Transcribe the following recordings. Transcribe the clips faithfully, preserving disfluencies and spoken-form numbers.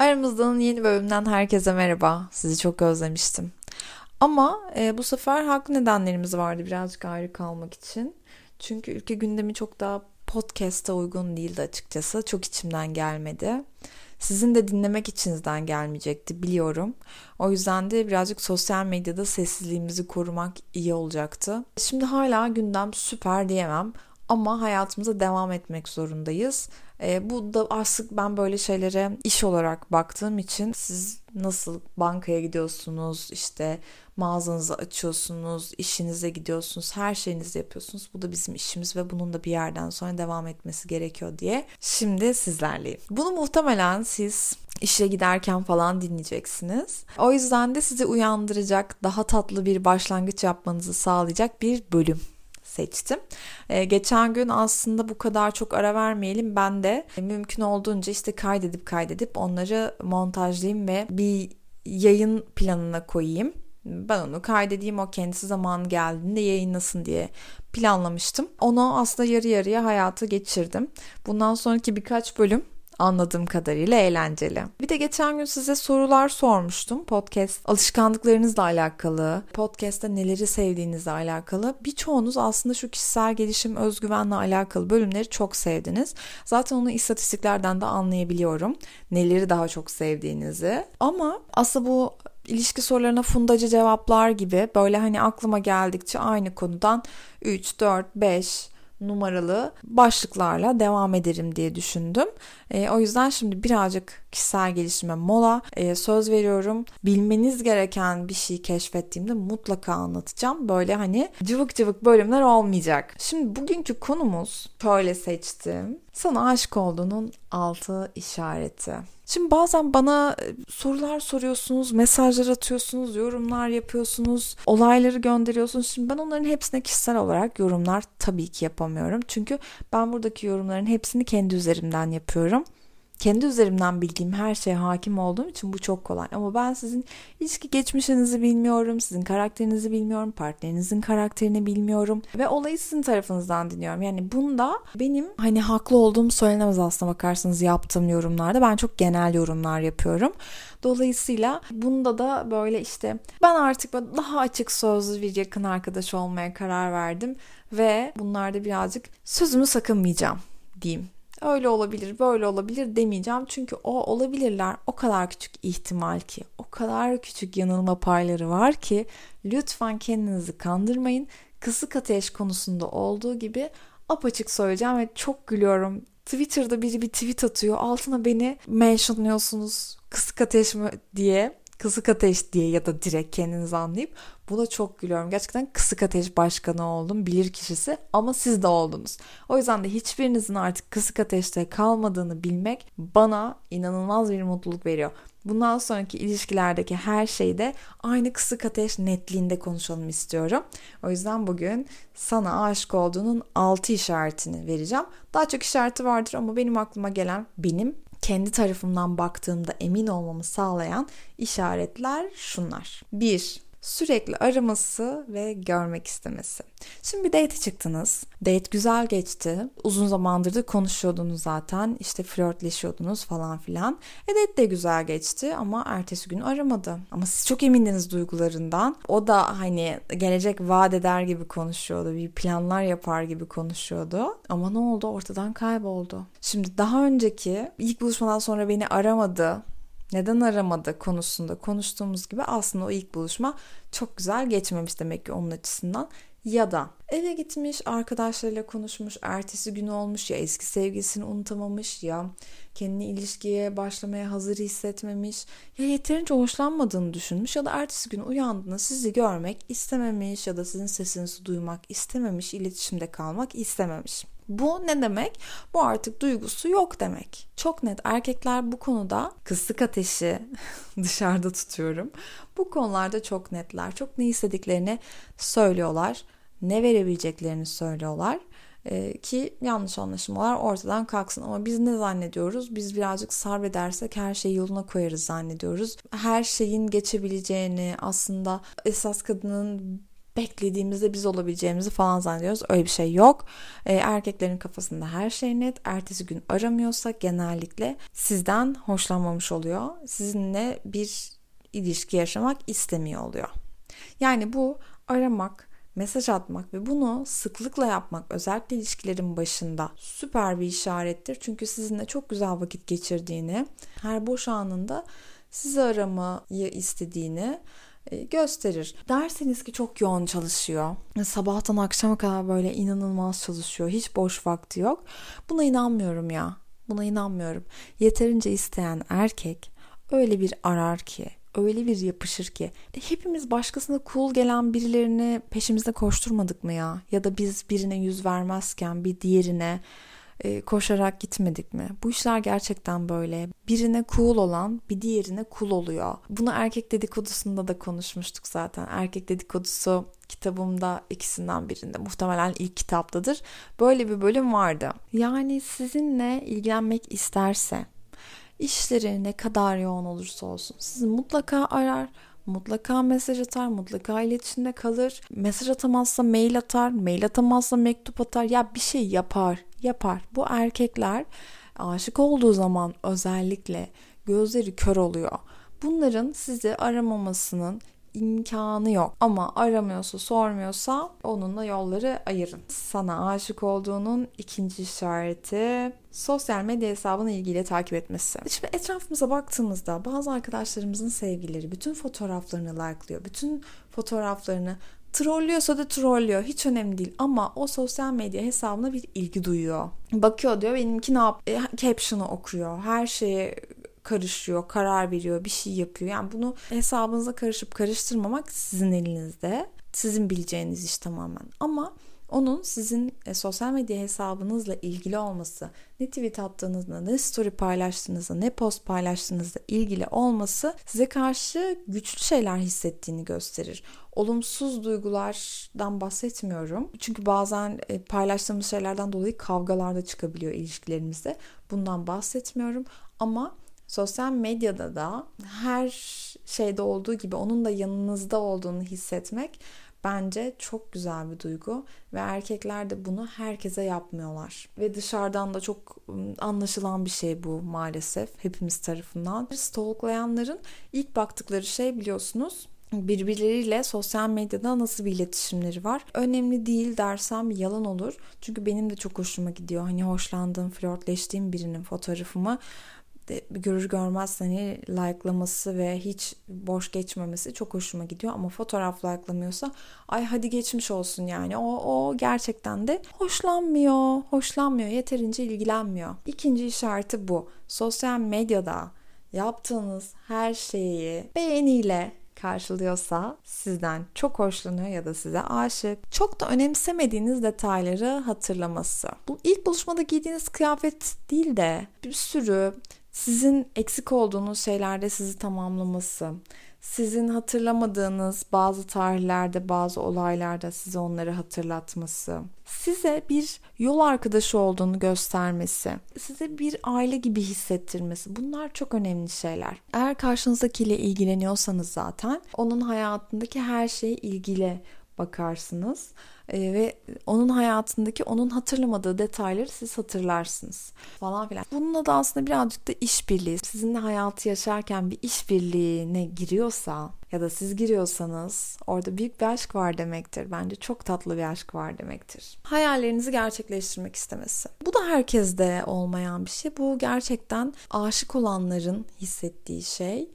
Aramızdan'ın yeni bölümünden herkese merhaba. Sizi çok özlemiştim. Ama e, bu sefer haklı nedenlerimiz vardı birazcık ayrı kalmak için. Çünkü ülke gündemi çok daha podcast'a uygun değildi açıkçası. Çok içimden gelmedi. Sizin de dinlemek içinizden gelmeyecekti biliyorum. O yüzden de birazcık sosyal medyada sessizliğimizi korumak iyi olacaktı. Şimdi hala gündem süper diyemem. Ama hayatımıza devam etmek zorundayız. E, bu da artık ben böyle şeylere iş olarak baktığım için siz nasıl bankaya gidiyorsunuz, işte mağazanızı açıyorsunuz, işinize gidiyorsunuz, her şeyinizi yapıyorsunuz. Bu da bizim işimiz ve bunun da bir yerden sonra devam etmesi gerekiyor diye. Şimdi sizlerleyim. Bunu muhtemelen siz işe giderken falan dinleyeceksiniz. O yüzden de sizi uyandıracak, daha tatlı bir başlangıç yapmanızı sağlayacak bir bölüm seçtim. Ee, geçen gün aslında bu kadar çok ara vermeyelim. Ben de mümkün olduğunca işte kaydedip kaydedip onları montajlayayım ve bir yayın planına koyayım. Ben onu kaydedeyim, o kendisi zaman geldiğinde yayınlasın diye planlamıştım. Onu aslında yarı yarıya hayata geçirdim. Bundan sonraki birkaç bölüm anladığım kadarıyla eğlenceli. Bir de geçen gün size sorular sormuştum. Podcast alışkanlıklarınızla alakalı, podcast'ta neleri sevdiğinizle alakalı. Birçoğunuz aslında şu kişisel gelişim, özgüvenle alakalı bölümleri çok sevdiniz. Zaten onu istatistiklerden de anlayabiliyorum. Neleri daha çok sevdiğinizi. Ama aslında bu İlişki sorularına fundacı cevaplar gibi böyle hani aklıma geldikçe aynı konudan üç, dört, beş numaralı başlıklarla devam ederim diye düşündüm. E, o yüzden şimdi birazcık kişisel gelişime mola. E, söz veriyorum. Bilmeniz gereken bir şeyi keşfettiğimde mutlaka anlatacağım. Böyle hani cıvık cıvık bölümler olmayacak. Şimdi bugünkü konumuz şöyle seçtim. Sana aşık olduğunun altı işareti. Şimdi bazen bana sorular soruyorsunuz, mesajlar atıyorsunuz, yorumlar yapıyorsunuz, olayları gönderiyorsunuz. Şimdi ben onların hepsine kişisel olarak yorumlar tabii ki yapamıyorum. Çünkü ben buradaki yorumların hepsini kendi üzerimden yapıyorum. Kendi üzerimden bildiğim her şeye hakim olduğum için bu çok kolay. Ama ben sizin ilişki geçmişinizi bilmiyorum, sizin karakterinizi bilmiyorum, partnerinizin karakterini bilmiyorum. Ve olayı sizin tarafınızdan dinliyorum. Yani bunda benim hani haklı olduğum söylenemez aslına bakarsanız yaptığım yorumlarda. Ben çok genel yorumlar yapıyorum. Dolayısıyla bunda da böyle işte ben artık daha açık sözlü bir yakın arkadaş olmaya karar verdim. Ve bunlarda birazcık sözümü sakınmayacağım diyeyim. Öyle olabilir, böyle olabilir demeyeceğim. Çünkü o olabilirler o kadar küçük ihtimal ki, o kadar küçük yanılma payları var ki lütfen kendinizi kandırmayın. Kısık ateş konusunda olduğu gibi apaçık söyleyeceğim ve çok gülüyorum. Twitter'da biri bir tweet atıyor. Altına beni mentionlıyorsunuz kısık ateş mi diye. Kısık ateş diye ya da direkt kendinizi anlayıp buna çok gülüyorum. Gerçekten kısık ateş başkanı oldum, bilir kişisi ama siz de oldunuz. O yüzden de hiçbirinizin artık kısık ateşte kalmadığını bilmek bana inanılmaz bir mutluluk veriyor. Bundan sonraki ilişkilerdeki her şeyde aynı kısık ateş netliğinde konuşalım istiyorum. O yüzden bugün sana aşık olduğunun altı işaretini vereceğim. Daha çok işareti vardır ama benim aklıma gelen, benim kendi tarafımdan baktığımda emin olmamı sağlayan işaretler şunlar. bir Sürekli araması ve görmek istemesi. Şimdi bir date çıktınız. Date güzel geçti. Uzun zamandır da konuşuyordunuz zaten. İşte flörtleşiyordunuz falan filan. E date de güzel geçti ama ertesi gün aramadı. Ama siz çok emindiniz duygularından. O da hani gelecek vaat eder gibi konuşuyordu. Bir planlar yapar gibi konuşuyordu. Ama ne oldu? Ortadan kayboldu. Şimdi daha önceki ilk buluşmadan sonra beni aramadı, neden aramadı konusunda konuştuğumuz gibi aslında o ilk buluşma çok güzel geçmemiş demek ki onun açısından. Ya da eve gitmiş, arkadaşlarıyla konuşmuş, ertesi gün olmuş, ya eski sevgilisini unutamamış, ya kendini ilişkiye başlamaya hazır hissetmemiş, ya yeterince hoşlanmadığını düşünmüş, ya da ertesi gün uyandığında sizi görmek istememiş ya da sizin sesinizi duymak istememiş, iletişimde kalmak istememiş. Bu ne demek? Bu artık duygusu yok demek. Çok net, erkekler bu konuda kısık ateşi dışarıda tutuyorum. Bu konularda çok netler. Çok ne istediklerini söylüyorlar. Ne verebileceklerini söylüyorlar. Ee, ki yanlış anlaşılmalar ortadan kalksın. Ama biz ne zannediyoruz? Biz birazcık sabredersek her şeyi yoluna koyarız zannediyoruz. Her şeyin geçebileceğini, aslında esas kadının beklediğimizde biz olabileceğimizi falan zannediyoruz. Öyle bir şey yok. E, erkeklerin kafasında her şey net. Ertesi gün aramıyorsa genellikle sizden hoşlanmamış oluyor. Sizinle bir ilişki yaşamak istemiyor oluyor. Yani bu aramak, mesaj atmak ve bunu sıklıkla yapmak özellikle ilişkilerin başında süper bir işarettir. Çünkü sizinle çok güzel vakit geçirdiğini, her boş anında sizi aramayı istediğini gösterir. Derseniz ki çok yoğun çalışıyor, sabahtan akşama kadar böyle inanılmaz çalışıyor, hiç boş vakti yok. Buna inanmıyorum ya, buna inanmıyorum. Yeterince isteyen erkek öyle bir arar ki, öyle bir yapışır ki. Hepimiz başkasına cool gelen birilerini peşimizde koşturmadık mı ya? Ya da biz birine yüz vermezken bir diğerine koşarak gitmedik mi? Bu işler gerçekten böyle. Birine cool olan bir diğerine cool oluyor. Bunu erkek dedikodusunda da konuşmuştuk zaten. Erkek dedikodusu kitabımda ikisinden birinde. Muhtemelen ilk kitaptadır. Böyle bir bölüm vardı. Yani sizinle ilgilenmek isterse, İşleri ne kadar yoğun olursa olsun sizi mutlaka arar, mutlaka mesaj atar, mutlaka iletişimde kalır. Mesaj atamazsa mail atar, mail atamazsa mektup atar. Ya bir şey yapar, yapar. Bu erkekler aşık olduğu zaman özellikle gözleri kör oluyor. Bunların sizi aramamasının imkanı yok. Ama aramıyorsa, sormuyorsa onunla yolları ayırın. Sana aşık olduğunun ikinci işareti sosyal medya hesabını ilgiyle takip etmesi. Şimdi etrafımıza baktığımızda bazı arkadaşlarımızın sevgilileri bütün fotoğraflarını likelıyor. Bütün fotoğraflarını trollüyorsa da trollüyor. Hiç önemli değil ama o sosyal medya hesabına bir ilgi duyuyor. Bakıyor diyor benimki ne yap? E, caption'ı okuyor. Her şeye karışıyor, karar veriyor, bir şey yapıyor. Yani bunu hesabınıza karışıp karıştırmamak sizin elinizde. Sizin bileceğiniz iş tamamen. Ama onun sizin sosyal medya hesabınızla ilgili olması, ne tweet attığınızda, ne story paylaştığınızda, ne post paylaştığınızda ilgili olması size karşı güçlü şeyler hissettiğini gösterir. Olumsuz duygulardan bahsetmiyorum. Çünkü bazen paylaştığımız şeylerden dolayı kavgalar da çıkabiliyor ilişkilerimizde. Bundan bahsetmiyorum. Ama sosyal medyada da her şeyde olduğu gibi onun da yanınızda olduğunu hissetmek bence çok güzel bir duygu ve erkekler de bunu herkese yapmıyorlar. Ve dışarıdan da çok anlaşılan bir şey bu maalesef hepimiz tarafından. Stalklayanların ilk baktıkları şey biliyorsunuz birbirleriyle sosyal medyada nasıl bir iletişimleri var. Önemli değil dersem yalan olur. Çünkü benim de çok hoşuma gidiyor. Hani hoşlandığım, flörtleştiğim birinin fotoğrafımı görür görmez hani likelaması ve hiç boş geçmemesi çok hoşuma gidiyor ama fotoğraf likelamıyorsa ay hadi geçmiş olsun yani o, o gerçekten de hoşlanmıyor hoşlanmıyor yeterince ilgilenmiyor. İkinci işareti bu. Sosyal medyada yaptığınız her şeyi beğeniyle karşılıyorsa sizden çok hoşlanıyor ya da size aşık. Çok da önemsemediğiniz detayları hatırlaması. Bu ilk buluşmada giydiğiniz kıyafet değil de bir sürü sizin eksik olduğunuz şeylerde sizi tamamlaması, sizin hatırlamadığınız bazı tarihlerde, bazı olaylarda size onları hatırlatması, size bir yol arkadaşı olduğunu göstermesi, size bir aile gibi hissettirmesi. Bunlar çok önemli şeyler. Eğer karşınızdakiyle ilgileniyorsanız zaten onun hayatındaki her şeye ilgili bakarsınız ve onun hayatındaki onun hatırlamadığı detayları siz hatırlarsınız falan filan. Bununla da aslında birazcık da işbirliği. Sizinle hayatı yaşarken bir işbirliğine giriyorsa ya da siz giriyorsanız orada büyük bir aşk var demektir. Bence çok tatlı bir aşk var demektir. Hayallerinizi gerçekleştirmek istemesi. Bu da herkeste olmayan bir şey. Bu gerçekten aşık olanların hissettiği şey.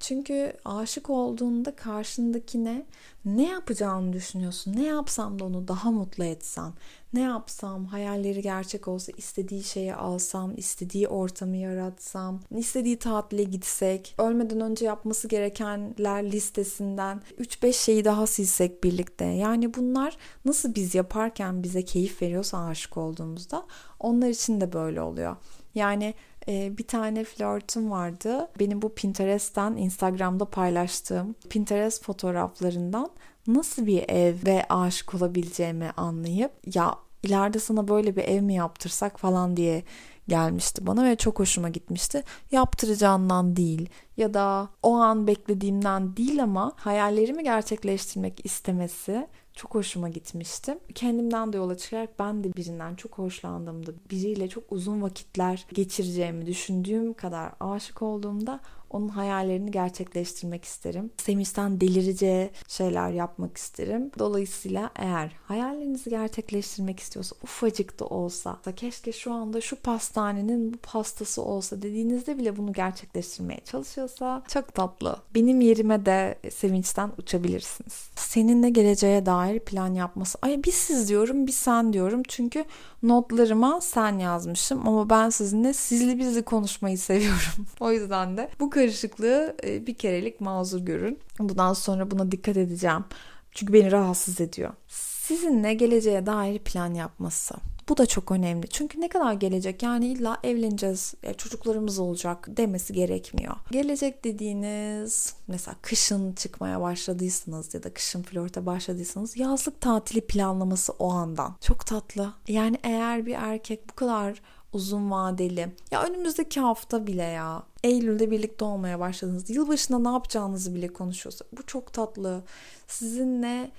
Çünkü aşık olduğunda karşındakine ne yapacağını düşünüyorsun, ne yapsam da onu daha mutlu etsem, ne yapsam hayalleri gerçek olsa, istediği şeyi alsam, istediği ortamı yaratsam, istediği tatile gitsek, ölmeden önce yapması gerekenler listesinden üç beş şeyi daha silsek birlikte. Yani bunlar nasıl biz yaparken bize keyif veriyorsa aşık olduğumuzda onlar için de böyle oluyor. Yani bir tane flörtüm vardı. Benim bu Pinterest'ten, Instagram'da paylaştığım Pinterest fotoğraflarından nasıl bir eve aşık olabileceğimi anlayıp ya ileride sana böyle bir ev mi yaptırsak falan diye gelmişti bana ve çok hoşuma gitmişti. Yaptıracağından değil ya da o an beklediğimden değil ama hayallerimi gerçekleştirmek istemesi çok hoşuma gitmişti. Kendimden de yola çıkarak ben de birinden çok hoşlandığımda, biriyle çok uzun vakitler geçireceğimi düşündüğüm kadar aşık olduğumda onun hayallerini gerçekleştirmek isterim. Sevinçten delireceği şeyler yapmak isterim. Dolayısıyla eğer hayallerinizi gerçekleştirmek istiyorsa, ufacık da olsa, keşke şu anda şu pastanenin bu pastası olsa dediğinizde bile bunu gerçekleştirmeye çalışıyorsa çok tatlı. Benim yerime de sevinçten uçabilirsiniz. Seninle geleceğe dair plan yapması. Ay bir siz diyorum, bir sen diyorum. Çünkü notlarıma sen yazmışım ama ben sizinle sizli bizli konuşmayı seviyorum. O yüzden de bu karışıklığı bir kerelik mazur görün. Bundan sonra buna dikkat edeceğim. Çünkü beni rahatsız ediyor. Sizinle geleceğe dair plan yapması. Bu da çok önemli. Çünkü ne kadar gelecek, yani illa evleneceğiz, çocuklarımız olacak demesi gerekmiyor. Gelecek dediğiniz mesela kışın çıkmaya başladıysanız ya da kışın flörte başladıysanız yazlık tatili planlaması o andan. Çok tatlı. Yani eğer bir erkek bu kadar uzun vadeli, ya önümüzdeki hafta bile ya Eylül'de birlikte olmaya başladınız, yılbaşında ne yapacağınızı bile konuşuyorsa bu çok tatlı. Sizinle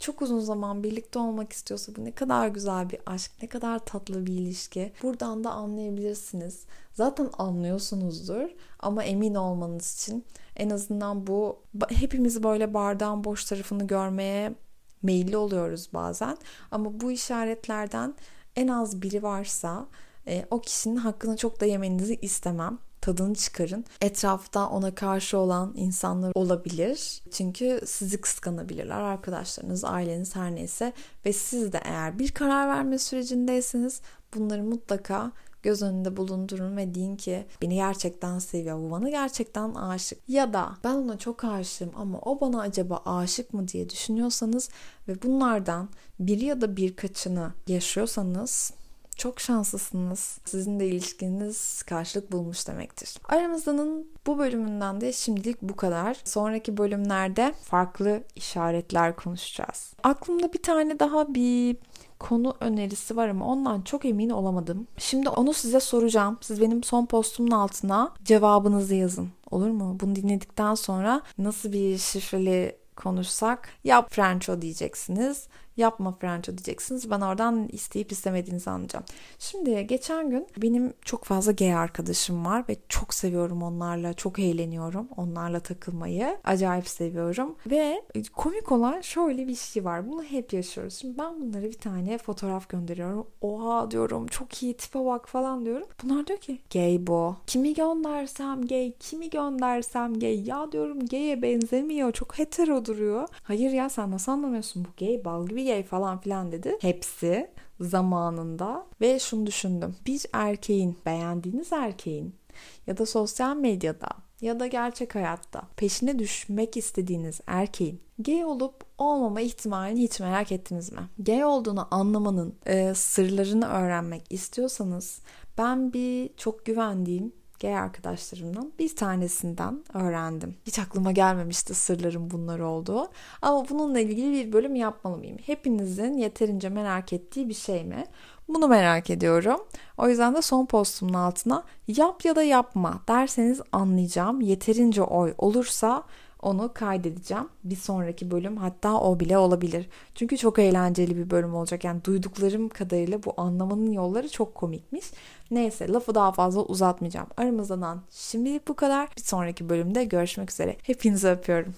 çok uzun zaman birlikte olmak istiyorsa bu ne kadar güzel bir aşk, ne kadar tatlı bir ilişki. Buradan da anlayabilirsiniz. Zaten anlıyorsunuzdur ama emin olmanız için en azından bu, hepimiz böyle bardağın boş tarafını görmeye meyilli oluyoruz bazen ama bu işaretlerden en az biri varsa e, o kişinin hakkını çok da yemenizi istemem. Tadını çıkarın. Etrafta ona karşı olan insanlar olabilir. Çünkü sizi kıskanabilirler. Arkadaşlarınız, aileniz her neyse. Ve siz de eğer bir karar verme sürecindeyseniz bunları mutlaka göz önünde bulundurun ve deyin ki beni gerçekten seviyor, bu bana gerçekten aşık. Ya da ben ona çok aşığım ama o bana acaba aşık mı diye düşünüyorsanız ve bunlardan biri ya da birkaçını yaşıyorsanız çok şanslısınız. Sizin de ilişkiniz karşılık bulmuş demektir. Aramızdanın bu bölümünden de şimdilik bu kadar. Sonraki bölümlerde farklı işaretler konuşacağız. Aklımda bir tane daha bir konu önerisi var ama ondan çok emin olamadım. Şimdi onu size soracağım. Siz benim son postumun altına cevabınızı yazın. Olur mu? Bunu dinledikten sonra nasıl bir şifreli konuşsak, yap Frenço diyeceksiniz, yapma Frenço diyeceksiniz. Ben oradan isteyip istemediğinizi anlayacağım. Şimdi geçen gün benim çok fazla gay arkadaşım var ve çok seviyorum onlarla. Çok eğleniyorum onlarla takılmayı. Acayip seviyorum. Ve komik olan şöyle bir şey var. Bunu hep yaşıyoruz. Şimdi ben bunlara bir tane fotoğraf gönderiyorum. Oha diyorum, çok iyi tipe bak falan diyorum. Bunlar diyor ki gay bu. Kimi göndersem gay, kimi göndersem gay. Ya diyorum gay'e benzemiyor. Çok hetero duruyor. Hayır ya, sen nasıl anlamıyorsun, bu gay bal gibi gay falan filan dedi. Hepsi zamanında ve şunu düşündüm. Bir erkeğin, beğendiğiniz erkeğin ya da sosyal medyada ya da gerçek hayatta peşine düşmek istediğiniz erkeğin gay olup olmama ihtimalini hiç merak ettiniz mi? Gay olduğunu anlamanın e, sırlarını öğrenmek istiyorsanız ben bir çok güvendiğim gay arkadaşlarımdan bir tanesinden öğrendim. Hiç aklıma gelmemişti sırların bunlar olduğu. Ama bununla ilgili bir bölüm yapmalı mıyım? Hepinizin yeterince merak ettiği bir şey mi? Bunu merak ediyorum. O yüzden de son postumun altına yap ya da yapma derseniz anlayacağım. Yeterince oy olursa onu kaydedeceğim. Bir sonraki bölüm hatta o bile olabilir. Çünkü çok eğlenceli bir bölüm olacak. Yani duyduklarım kadarıyla bu anlamanın yolları çok komikmiş. Neyse, lafı daha fazla uzatmayacağım. Aramızdan şimdilik bu kadar. Bir sonraki bölümde görüşmek üzere. Hepinizi öpüyorum.